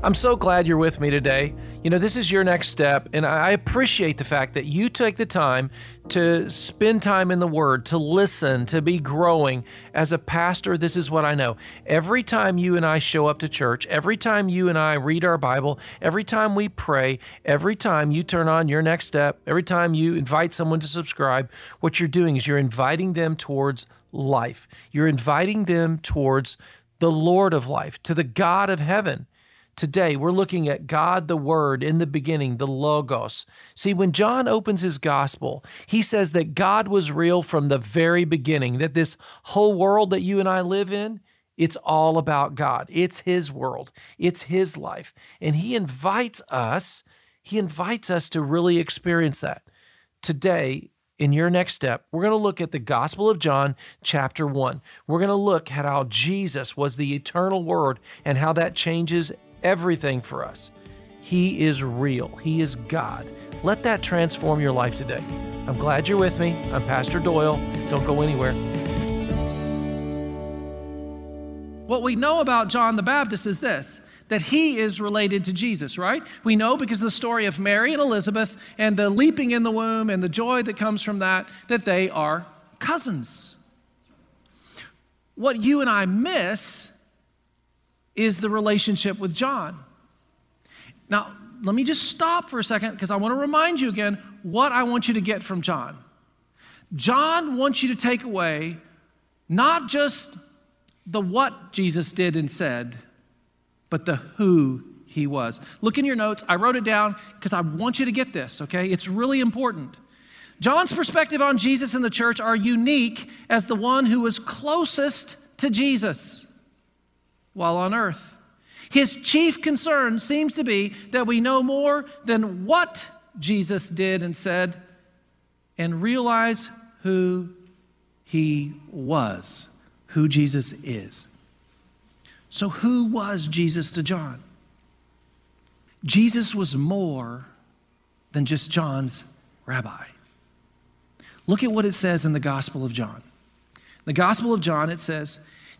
I'm so glad you're with me today. You know, this is Your Next Step, and I appreciate the fact that you take the time to spend time in the Word, to listen, to be growing. As a pastor, this is what I know. Every time you and I show up to church, every time you and I read our Bible, every time we pray, every time you turn on Your Next Step, every time you invite someone to subscribe, what you're doing is you're inviting them towards life. You're inviting them towards the Lord of life, to the God of heaven. Today, we're looking at God, the Word, in the beginning, the Logos. See, when John opens his gospel, he says that God was real from the very beginning, that this whole world that you and I live in, it's all about God. It's His world. It's His life. And he invites us to really experience that. Today, in Your Next Step, we're going to look at the Gospel of John, chapter 1. We're going to look at how Jesus was the eternal Word and how that changes everything for us. He is real. He is God. Let that transform your life today. I'm glad you're with me. I'm Pastor Doyle. Don't go anywhere. What we know about John the Baptist is this, that he is related to Jesus, right? We know because of the story of Mary and Elizabeth and the leaping in the womb and the joy that comes from that, that they are cousins. What you and I miss is the relationship with John. Now, let me just stop for a second because I want to remind you again what I want you to get from John. John wants you to take away not just the what Jesus did and said, but the who He was. Look in your notes. I wrote it down because I want you to get this, okay? It's really important. John's perspective on Jesus and the church are unique as the one who was closest to Jesus while on earth. His chief concern seems to be that we know more than what Jesus did and said and realize who He was, who Jesus is. So who was Jesus to John? Jesus was more than just John's rabbi. Look at what it says in the Gospel of John. In the Gospel of John, it says,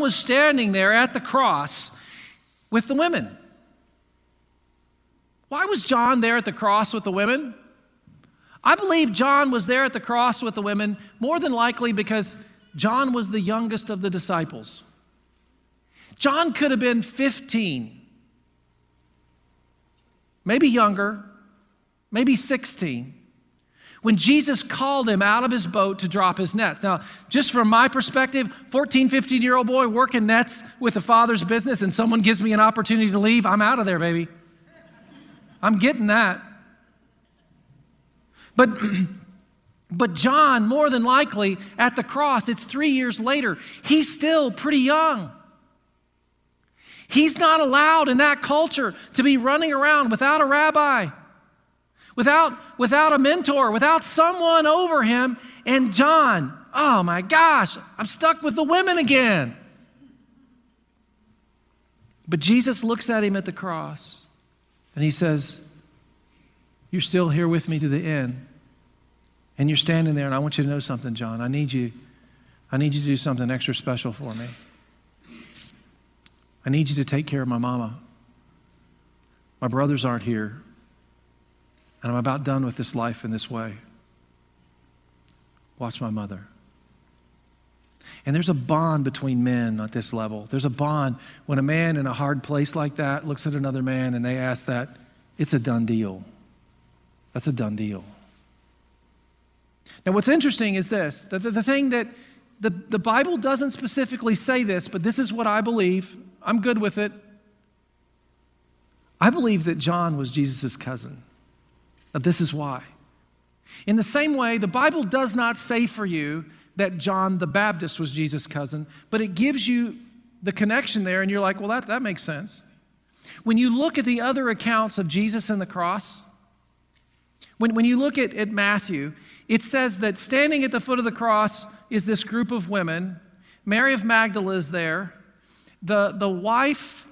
was standing there at the cross with the women. Why was John there at the cross with the women? I believe John was there at the cross with the women more than likely because John was the youngest of the disciples. John could have been 15, maybe younger, maybe 16. When Jesus called him out of his boat to drop his nets. Now, just from my perspective, 14, 15-year-old boy working nets with the father's business and someone gives me an opportunity to leave, I'm out of there, baby. I'm getting that. But John, more than likely, at the cross, it's 3 years later, he's still pretty young. He's not allowed in that culture to be running around without a rabbi, without a mentor, without someone over him. And John, oh my gosh, I'm stuck with the women again. But Jesus looks at him at the cross and He says, "You're still here with me to the end. And you're standing there and I want you to know something, John. I need you to do something extra special for me. I need you to take care of my mama. My brothers aren't here. And I'm about done with this life in this way. Watch my mother." And there's a bond between men at this level. There's a bond. When a man in a hard place like that looks at another man and they ask that, it's a done deal. That's a done deal. Now, what's interesting is this, that the thing that the Bible doesn't specifically say this, but this is what I believe. I'm good with it. I believe that John was Jesus' cousin. Now, this is why. In the same way, the Bible does not say for you that John the Baptist was Jesus' cousin, but it gives you the connection there, and you're like, well, that makes sense. When you look at the other accounts of Jesus and the cross, when you look at Matthew, it says that standing at the foot of the cross is this group of women. Mary of Magdala is there. The wife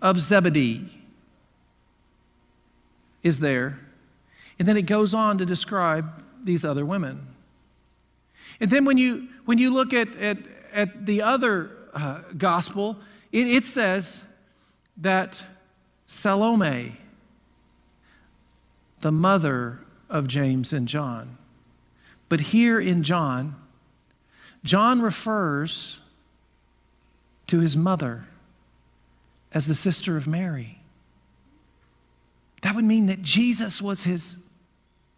of Zebedee is there. And then it goes on to describe these other women. And then when you look at the other gospel, it says that Salome, the mother of James and John. But here in John, John refers to his mother as the sister of Mary. That would mean that Jesus was his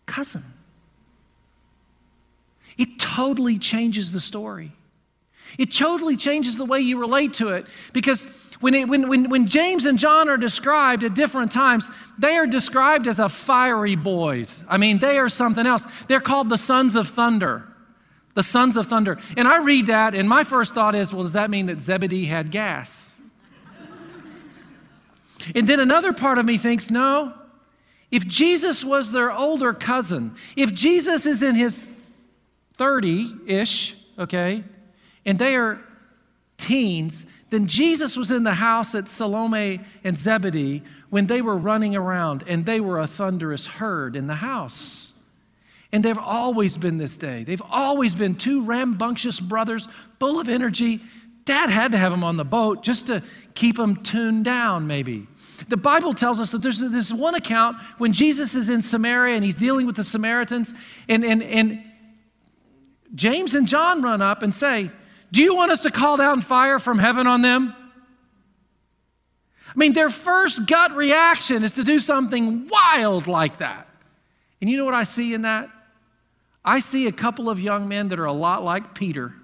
cousin. It totally changes the story. It totally changes the way you relate to it, because when James and John are described at different times, they are described as a fiery boys. I mean, they are something else. They're called the sons of thunder. The sons of thunder. And I read that, and my first thought is, well, does that mean that Zebedee had gas? And then another part of me thinks, no. If Jesus was their older cousin, if Jesus is in his 30-ish, okay, and they are teens, then Jesus was in the house at Salome and Zebedee when they were running around, and they were a thunderous herd in the house. And they've always been this day. They've always been two rambunctious brothers, full of energy. Dad had to have them on the boat just to keep them tuned down, maybe. The Bible tells us that there's this one account when Jesus is in Samaria and he's dealing with the Samaritans, and James and John run up and say, do you want us to call down fire from heaven on them? I mean, their first gut reaction is to do something wild like that. And you know what I see in that? I see a couple of young men that are a lot like Peter.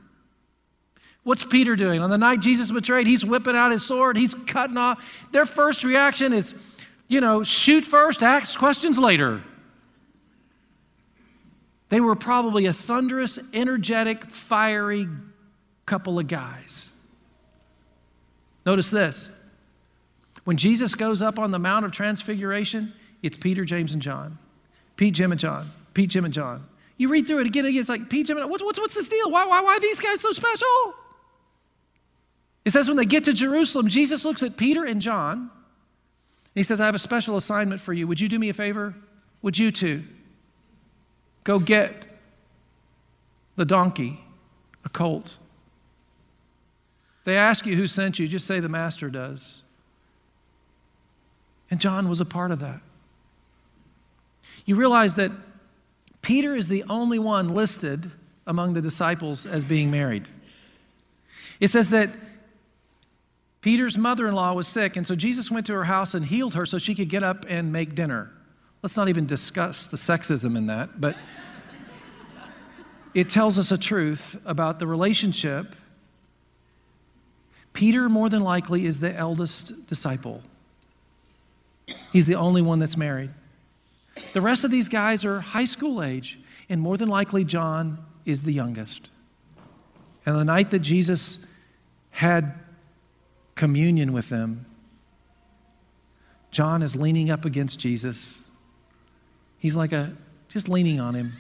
What's Peter doing? On the night Jesus betrayed, he's whipping out his sword, he's cutting off. Their first reaction is, you know, shoot first, ask questions later. They were probably a thunderous, energetic, fiery couple of guys. Notice this. When Jesus goes up on the Mount of Transfiguration, it's Peter, James, and John. Pete, Jim, and John. Pete, Jim, and John. You read through it again and again. It's like, Pete, Jim, and John. What's this deal? Why are these guys so special? It says when they get to Jerusalem, Jesus looks at Peter and John, and he says, I have a special assignment for you. Would you do me a favor? Would you two go get the donkey, a colt? They ask you who sent you, just say the master does. And John was a part of that. You realize that Peter is the only one listed among the disciples as being married. It says that Peter's mother-in-law was sick, and so Jesus went to her house and healed her so she could get up and make dinner. Let's not even discuss the sexism in that, but it tells us a truth about the relationship. Peter, more than likely, is the eldest disciple. He's the only one that's married. The rest of these guys are high school age, and more than likely, John is the youngest. And the night that Jesus had communion with them, John is leaning up against Jesus. He's like just leaning on him.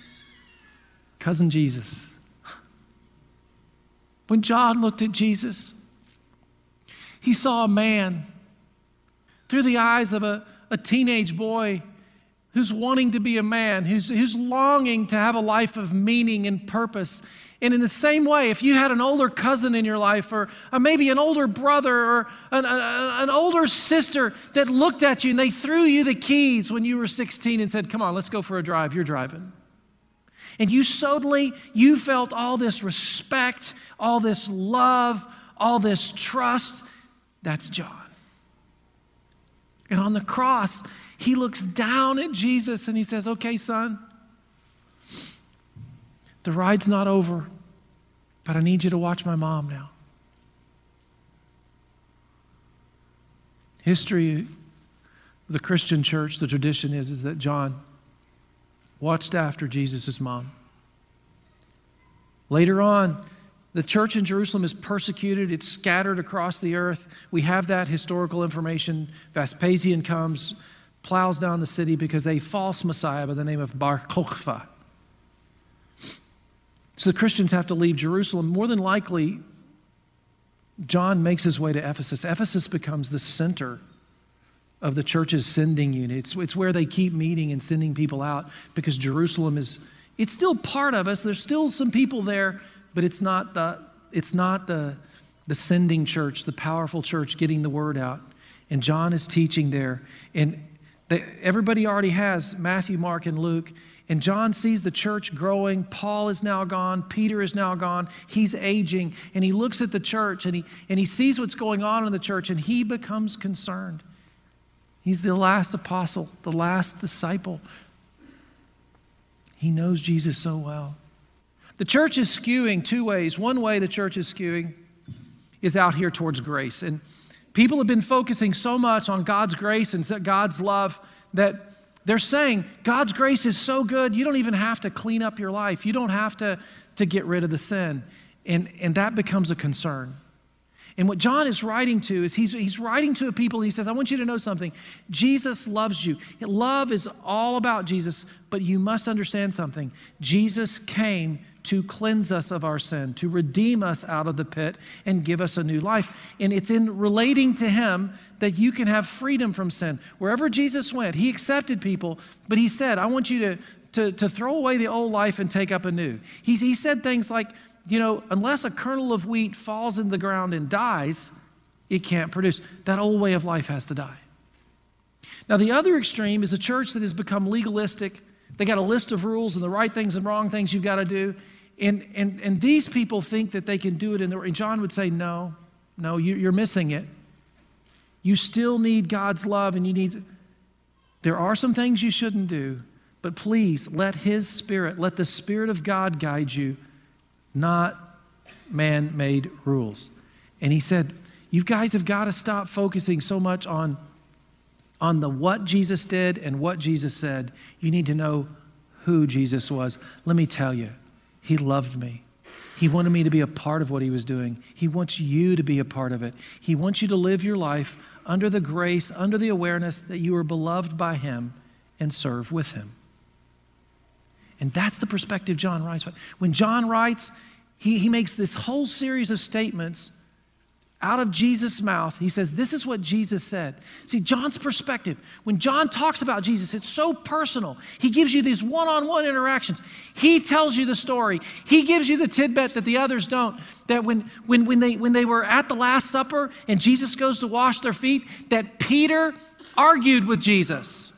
Cousin Jesus. When John looked at Jesus, he saw a man through the eyes of a teenage boy who's wanting to be a man, who's longing to have a life of meaning and purpose. And in the same way, if you had an older cousin in your life, or maybe an older brother, or an older sister that looked at you and they threw you the keys when you were 16 and said, come on, let's go for a drive, you're driving. And you suddenly, you felt all this respect, all this love, all this trust. That's John. And on the cross, he looks down at Jesus and he says, okay, son, the ride's not over, but I need you to watch my mom now. History, the Christian church, the tradition is that John watched after Jesus' mom. Later on, the church in Jerusalem is persecuted. It's scattered across the earth. We have that historical information. Vespasian comes, plows down the city because a false messiah by the name of Bar Kokhba. So the Christians have to leave Jerusalem. More than likely, John makes his way to Ephesus. Ephesus becomes the center of the church's sending unit. It's where they keep meeting and sending people out because Jerusalem is, it's still part of us. There's still some people there, but it's not the sending church, the powerful church getting the word out. And John is teaching there. And everybody already has Matthew, Mark, and Luke. And John sees the church growing. Paul is now gone. Peter is now gone. He's aging. And he looks at the church and he sees what's going on in the church and he becomes concerned. He's the last apostle, the last disciple. He knows Jesus so well. The church is skewing two ways. One way the church is skewing is out here towards grace. And people have been focusing so much on God's grace and God's love that they're saying, God's grace is so good, you don't even have to clean up your life. You don't have to get rid of the sin. And that becomes a concern. And what John is writing to is he's writing to a people, and he says, I want you to know something. Jesus loves you. Love is all about Jesus, but you must understand something. Jesus came to cleanse us of our sin, to redeem us out of the pit and give us a new life. And it's in relating to him that you can have freedom from sin. Wherever Jesus went, he accepted people, but he said, I want you to throw away the old life and take up a new. He said things like, you know, unless a kernel of wheat falls in the ground and dies, it can't produce. That old way of life has to die. Now, the other extreme is a church that has become legalistic. They got a list of rules and the right things and wrong things you've got to do. And these people think that they can do it. And John would say, no, you're missing it. You still need God's love and you need... There are some things you shouldn't do, but please let his spirit, let the Spirit of God guide you, not man-made rules. And he said, you guys have got to stop focusing so much on the what Jesus did and what Jesus said. You need to know who Jesus was. Let me tell you, he loved me. He wanted me to be a part of what he was doing. He wants you to be a part of it. He wants you to live your life under the grace, under the awareness that you are beloved by him and serve with him. And that's the perspective John writes. When John writes, he makes this whole series of statements out of Jesus' mouth. He says, this is what Jesus said. See, John's perspective. When John talks about Jesus, it's so personal. He gives you these one-on-one interactions. He tells you the story. He gives you the tidbit that the others don't, that when they were at the Last Supper and Jesus goes to wash their feet, that Peter argued with Jesus.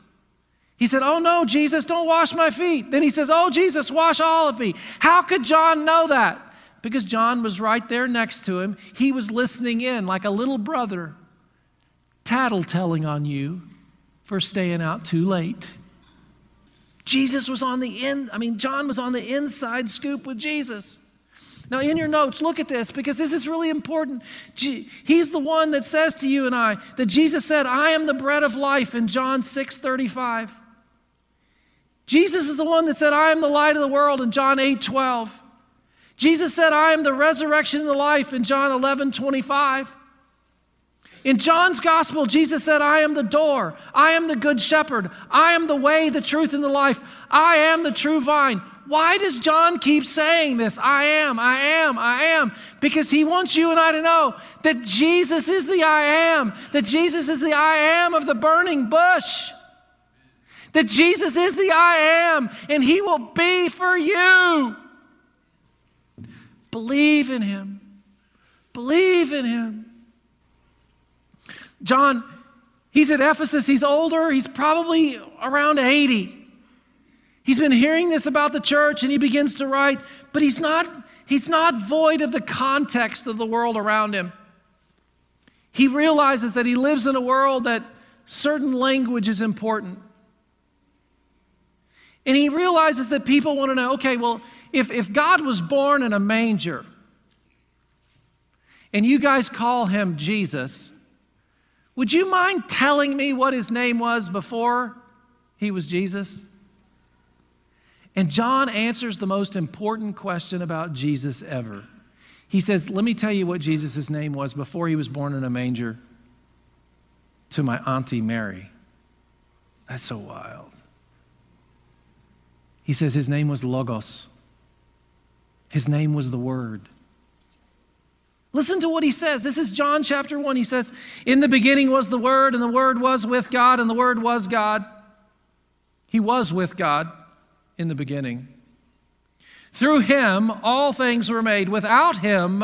He said, oh no, Jesus, don't wash my feet. Then he says, oh Jesus, wash all of me. How could John know that? Because John was right there next to him. He was listening in like a little brother, tattletelling on you for staying out too late. Jesus was on the end. I mean, John was on the inside scoop with Jesus. Now in your notes, look at this because this is really important. He's the one that says to you and I that Jesus said, I am the bread of life in John 6:35. Jesus is the one that said, I am the light of the world in John 8:12. Jesus said, I am the resurrection and the life in John 11:25. In John's gospel, Jesus said, I am the door. I am the good shepherd. I am the way, the truth, and the life. I am the true vine. Why does John keep saying this? I am, I am, I am. Because he wants you and I to know that Jesus is the I am. That Jesus is the I am of the burning bush. That Jesus is the I am, and he will be for you. Believe in him. Believe in him. John, he's at Ephesus. He's older. He's probably around 80. He's been hearing this about the church, and he begins to write, but he's not void of the context of the world around him. He realizes that he lives in a world that certain language is important. And he realizes that people want to know, okay, well, if God was born in a manger, and you guys call him Jesus, would you mind telling me what his name was before he was Jesus? And John answers the most important question about Jesus ever. He says, let me tell you what Jesus' name was before he was born in a manger, to my Auntie Mary. That's so wild. He says his name was Logos. His name was the Word. Listen to what he says. This is John chapter 1. He says, in the beginning was the Word, and the Word was with God, and the Word was God. He was with God in the beginning. Through him, all things were made. Without him,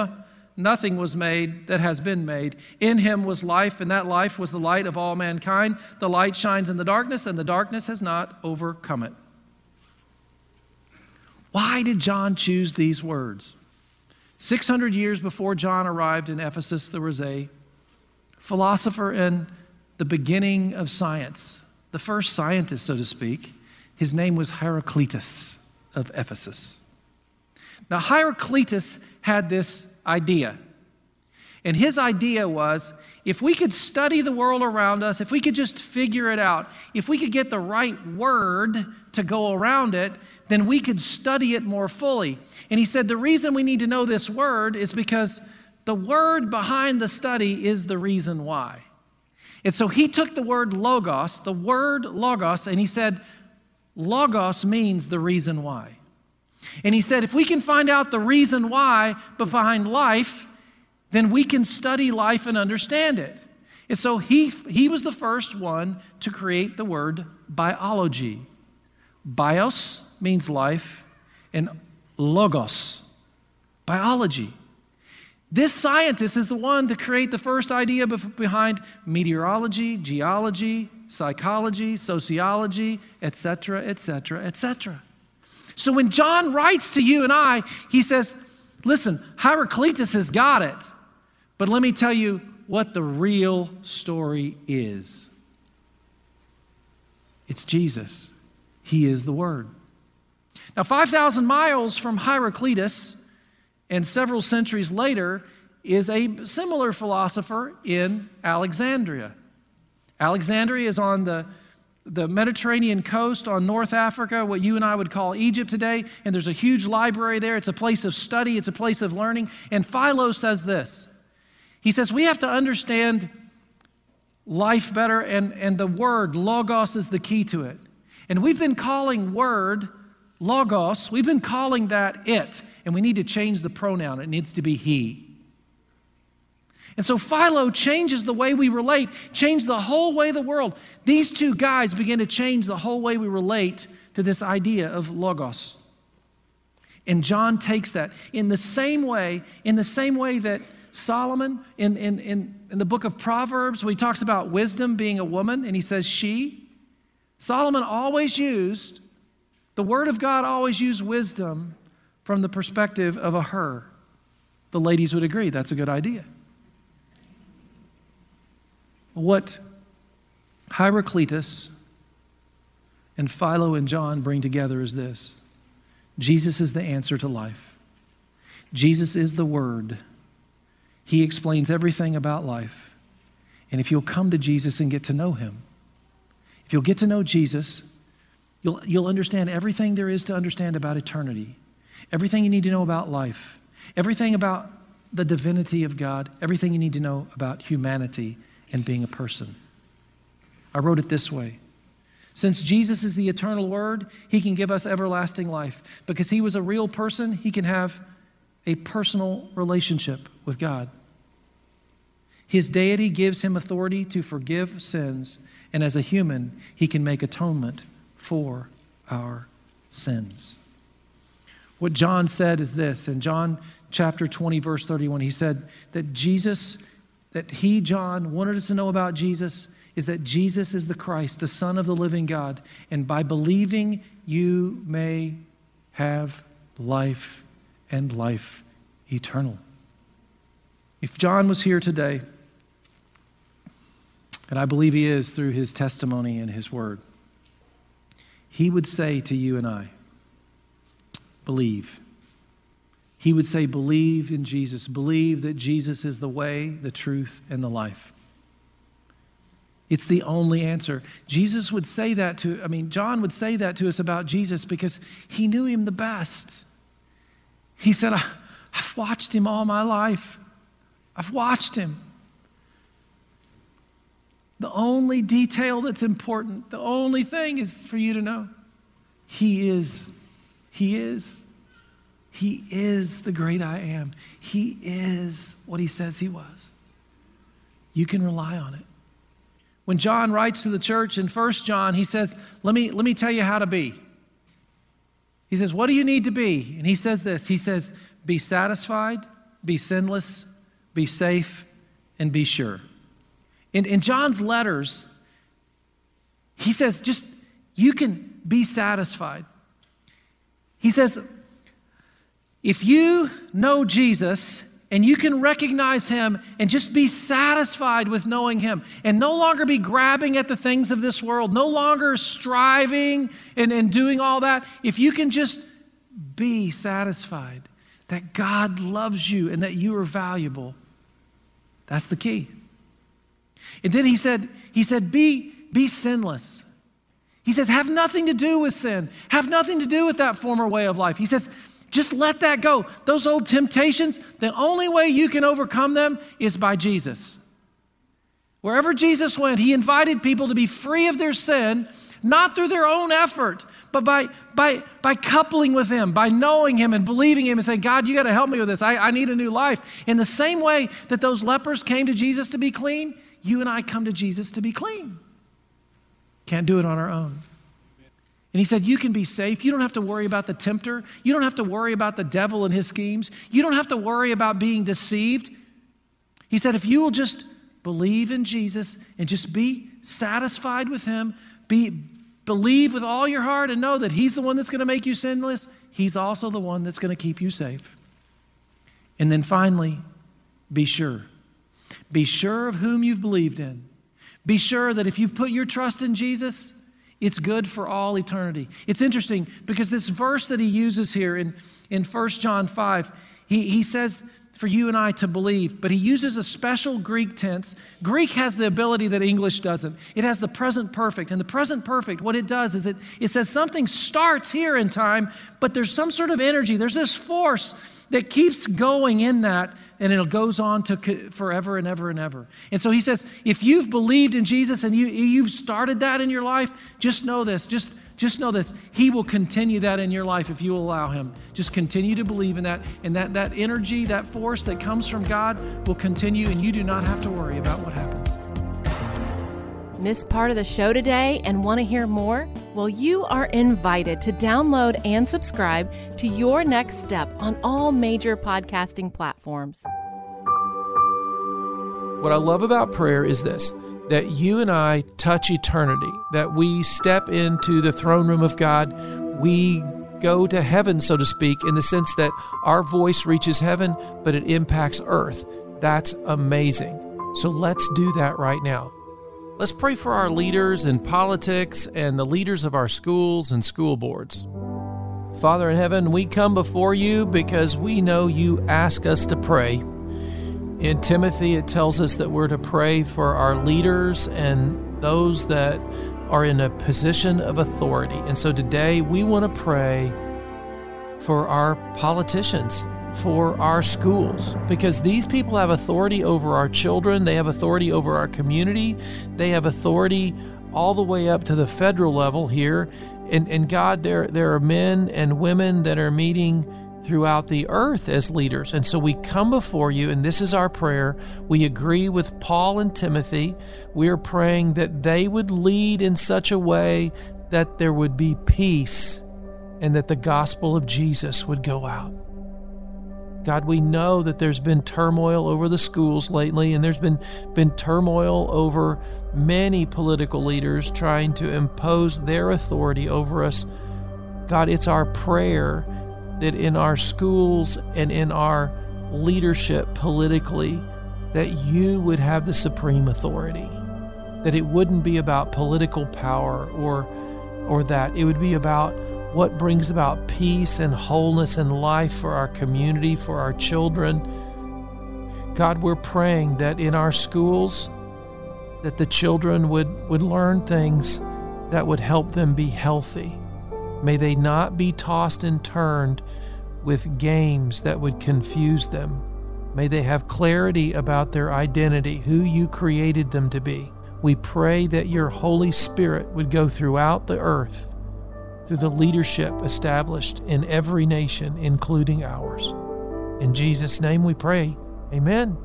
nothing was made that has been made. In him was life, and that life was the light of all mankind. The light shines in the darkness, and the darkness has not overcome it. Why did John choose these words? 600 years before John arrived in Ephesus, there was a philosopher in the beginning of science, the first scientist, so to speak. His name was Heraclitus of Ephesus. Now, Heraclitus had this idea. And his idea was, if we could study the world around us, if we could just figure it out, if we could get the right word to go around it, then we could study it more fully. And he said, the reason we need to know this word is because the word behind the study is the reason why. And so he took the word logos, and he said, Logos means the reason why. And he said, if we can find out the reason why behind life, then we can study life and understand it. And so he was the first one to create the word biology. Bios means life, and logos, biology. This scientist is the one to create the first idea behind meteorology, geology, psychology, sociology, etc., etc., etc. So when John writes to you and I, he says, listen, Heraclitus has got it, but let me tell you what the real story is. It's Jesus. He is the Word. Now, 5,000 miles from Heraclitus, and several centuries later, is a similar philosopher in Alexandria. Alexandria is on the Mediterranean coast on North Africa, what you and I would call Egypt today, and there's a huge library there. It's a place of study. It's a place of learning. And Philo says this. He says, we have to understand life better, and the word, logos, is the key to it. And we've been calling word logos, we've been calling that it, and we need to change the pronoun. It needs to be he. And so Philo changes the way we relate, changes the whole way the world. These two guys begin to change the whole way we relate to this idea of logos. And John takes that in the same way that Solomon in the book of Proverbs, where he talks about wisdom being a woman, and he says she. Solomon always used the Word of God, always used wisdom from the perspective of a her. The ladies would agree, that's a good idea. What Heraclitus and Philo and John bring together is this. Jesus is the answer to life. Jesus is the Word. He explains everything about life. And if you'll come to Jesus and get to know him, if you'll get to know Jesus, you'll understand everything there is to understand about eternity, everything you need to know about life, everything about the divinity of God, everything you need to know about humanity and being a person. I wrote it this way. Since Jesus is the eternal Word, he can give us everlasting life. Because he was a real person, he can have a personal relationship with God. His deity gives him authority to forgive sins, and as a human, he can make atonement for our sins. What John said is this, in John chapter 20, verse 31, he said that John wanted us to know about Jesus is that Jesus is the Christ, the Son of the living God, and by believing you may have life and life eternal. If John was here today, and I believe he is through his testimony and his word, he would say to you and I, believe. He would say, believe in Jesus. Believe that Jesus is the way, the truth, and the life. It's the only answer. Jesus would say that to, John would say that to us about Jesus because he knew him the best. He said, I've watched him all my life. I've watched him. The only detail that's important, the only thing is for you to know, He is the great I am. He is what he says he was. You can rely on it. When John writes to the church in 1 John, he says, let me tell you how to be. He says, what do you need to be? And he says this, he says, be satisfied, be sinless, be safe, and be sure. In John's letters, he says, just, you can be satisfied. He says, if you know Jesus and you can recognize him and just be satisfied with knowing him and no longer be grabbing at the things of this world, no longer striving and doing all that, if you can just be satisfied that God loves you and that you are valuable, that's the key. And then he said, be sinless. He says, have nothing to do with sin. Have nothing to do with that former way of life. He says, just let that go. Those old temptations, the only way you can overcome them is by Jesus. Wherever Jesus went, he invited people to be free of their sin, not through their own effort, but by coupling with him, by knowing him and believing him and saying, God, you got to help me with this. I need a new life. In the same way that those lepers came to Jesus to be clean, you and I come to Jesus to be clean. Can't do it on our own. And he said, you can be safe. You don't have to worry about the tempter. You don't have to worry about the devil and his schemes. You don't have to worry about being deceived. He said, if you will just believe in Jesus and just be satisfied with him, believe with all your heart and know that he's the one that's going to make you sinless. He's also the one that's going to keep you safe. And then finally, be sure. Be sure of whom you've believed in. Be sure that if you've put your trust in Jesus, it's good for all eternity. It's interesting because this verse that he uses here in 1 John 5, he says for you and I to believe, but he uses a special Greek tense. Greek has the ability that English doesn't. It has the present perfect. And the present perfect, what it does is it says something starts here in time, but there's some sort of energy. There's this force that keeps going in that, and it goes on to forever and ever and ever. And so he says, if you've believed in Jesus and you've started that in your life, just know this, just know this. He will continue that in your life if you allow him. Just continue to believe in that, and that energy, that force that comes from God will continue, and you do not have to worry about what happens. Missed part of the show today and want to hear more? Well, you are invited to download and subscribe to Your Next Step on all major podcasting platforms. What I love about prayer is this, that you and I touch eternity, that we step into the throne room of God. We go to heaven, so to speak, in the sense that our voice reaches heaven, but it impacts earth. That's amazing. So let's do that right now. Let's pray for our leaders in politics and the leaders of our schools and school boards. Father in heaven, we come before you because we know you ask us to pray. In Timothy, it tells us that we're to pray for our leaders and those that are in a position of authority. And so today we want to pray for our politicians, for our schools, because these people have authority over our children. They have authority over our community. They have authority all the way up to the federal level here. And God, there are men and women that are meeting throughout the earth as leaders. And so we come before you, and this is our prayer. We agree with Paul and Timothy. We are praying that they would lead in such a way that there would be peace and that the gospel of Jesus would go out. God, we know that there's been turmoil over the schools lately, and there's been turmoil over many political leaders trying to impose their authority over us. God, it's our prayer that in our schools and in our leadership politically, that you would have the supreme authority, that it wouldn't be about political power or that. It would be about what brings about peace and wholeness and life for our community, for our children. God, we're praying that in our schools, that the children would learn things that would help them be healthy. May they not be tossed and turned with games that would confuse them. May they have clarity about their identity, who you created them to be. We pray that your Holy Spirit would go throughout the earth, through the leadership established in every nation, including ours. In Jesus' name we pray. Amen.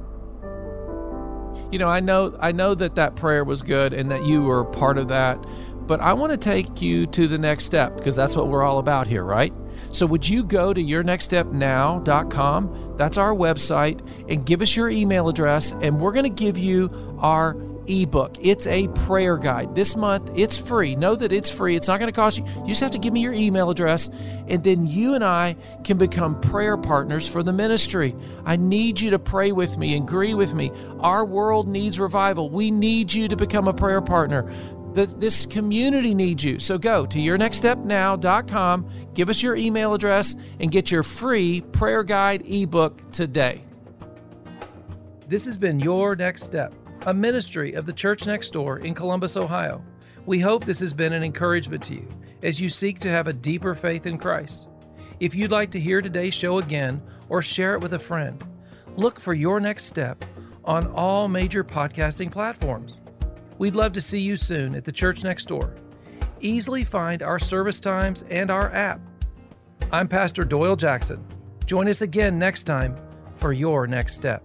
You know, I know that prayer was good and that you were part of that, but I want to take you to the next step, because that's what we're all about here, right? So would you go to yournextstepnow.com? That's our website, and give us your email address, and we're going to give you our ebook. It's a prayer guide. This month, it's free. Know that it's free. It's not going to cost you. You just have to give me your email address, and then you and I can become prayer partners for the ministry. I need you to pray with me, agree with me. Our world needs revival. We need you to become a prayer partner. This community needs you. So go to yournextstepnow.com, give us your email address, and get your free prayer guide ebook today. This has been Your Next Step, a ministry of the Church Next Door in Columbus, Ohio. We hope this has been an encouragement to you as you seek to have a deeper faith in Christ. If you'd like to hear today's show again or share it with a friend, look for Your Next Step on all major podcasting platforms. We'd love to see you soon at the Church Next Door. Easily find our service times and our app. I'm Pastor Doyle Jackson. Join us again next time for Your Next Step.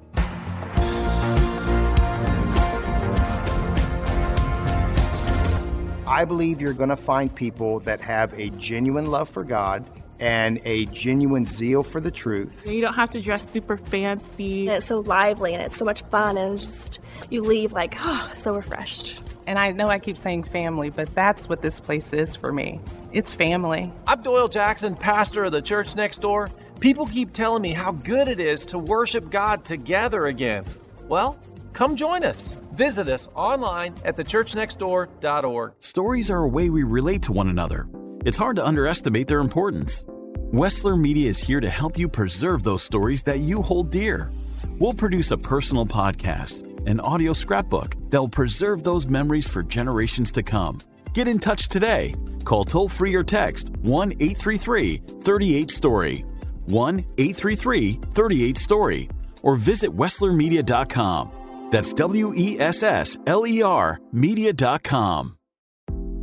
I believe you're going to find people that have a genuine love for God and a genuine zeal for the truth. You don't have to dress super fancy. It's so lively and it's so much fun, and just you leave like, oh, so refreshed. And I know I keep saying family, but that's what this place is for me. It's family. I'm Doyle Jackson, pastor of the Church Next Door. People keep telling me how good it is to worship God together again. Well, come join us. Visit us online at thechurchnextdoor.org. Stories are a way we relate to one another. It's hard to underestimate their importance. Wessler Media is here to help you preserve those stories that you hold dear. We'll produce a personal podcast, an audio scrapbook that will preserve those memories for generations to come. Get in touch today. Call toll-free or text 1-833-38-STORY, 1-833-38-STORY, or visit wesslermedia.com. That's WESSLER media.com.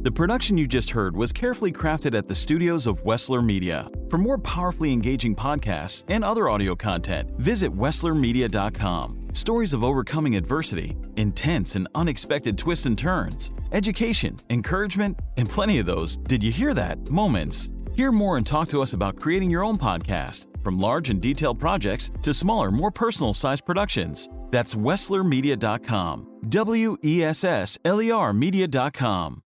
The production you just heard was carefully crafted at the studios of Wessler Media. For more powerfully engaging podcasts and other audio content, visit wesslermedia.com. Stories of overcoming adversity, intense and unexpected twists and turns, education, encouragement, and plenty of those, did you hear that, moments. Hear more and talk to us about creating your own podcast, from large and detailed projects to smaller, more personal-sized productions. That's wesslermedia.com, WESSLER media.com.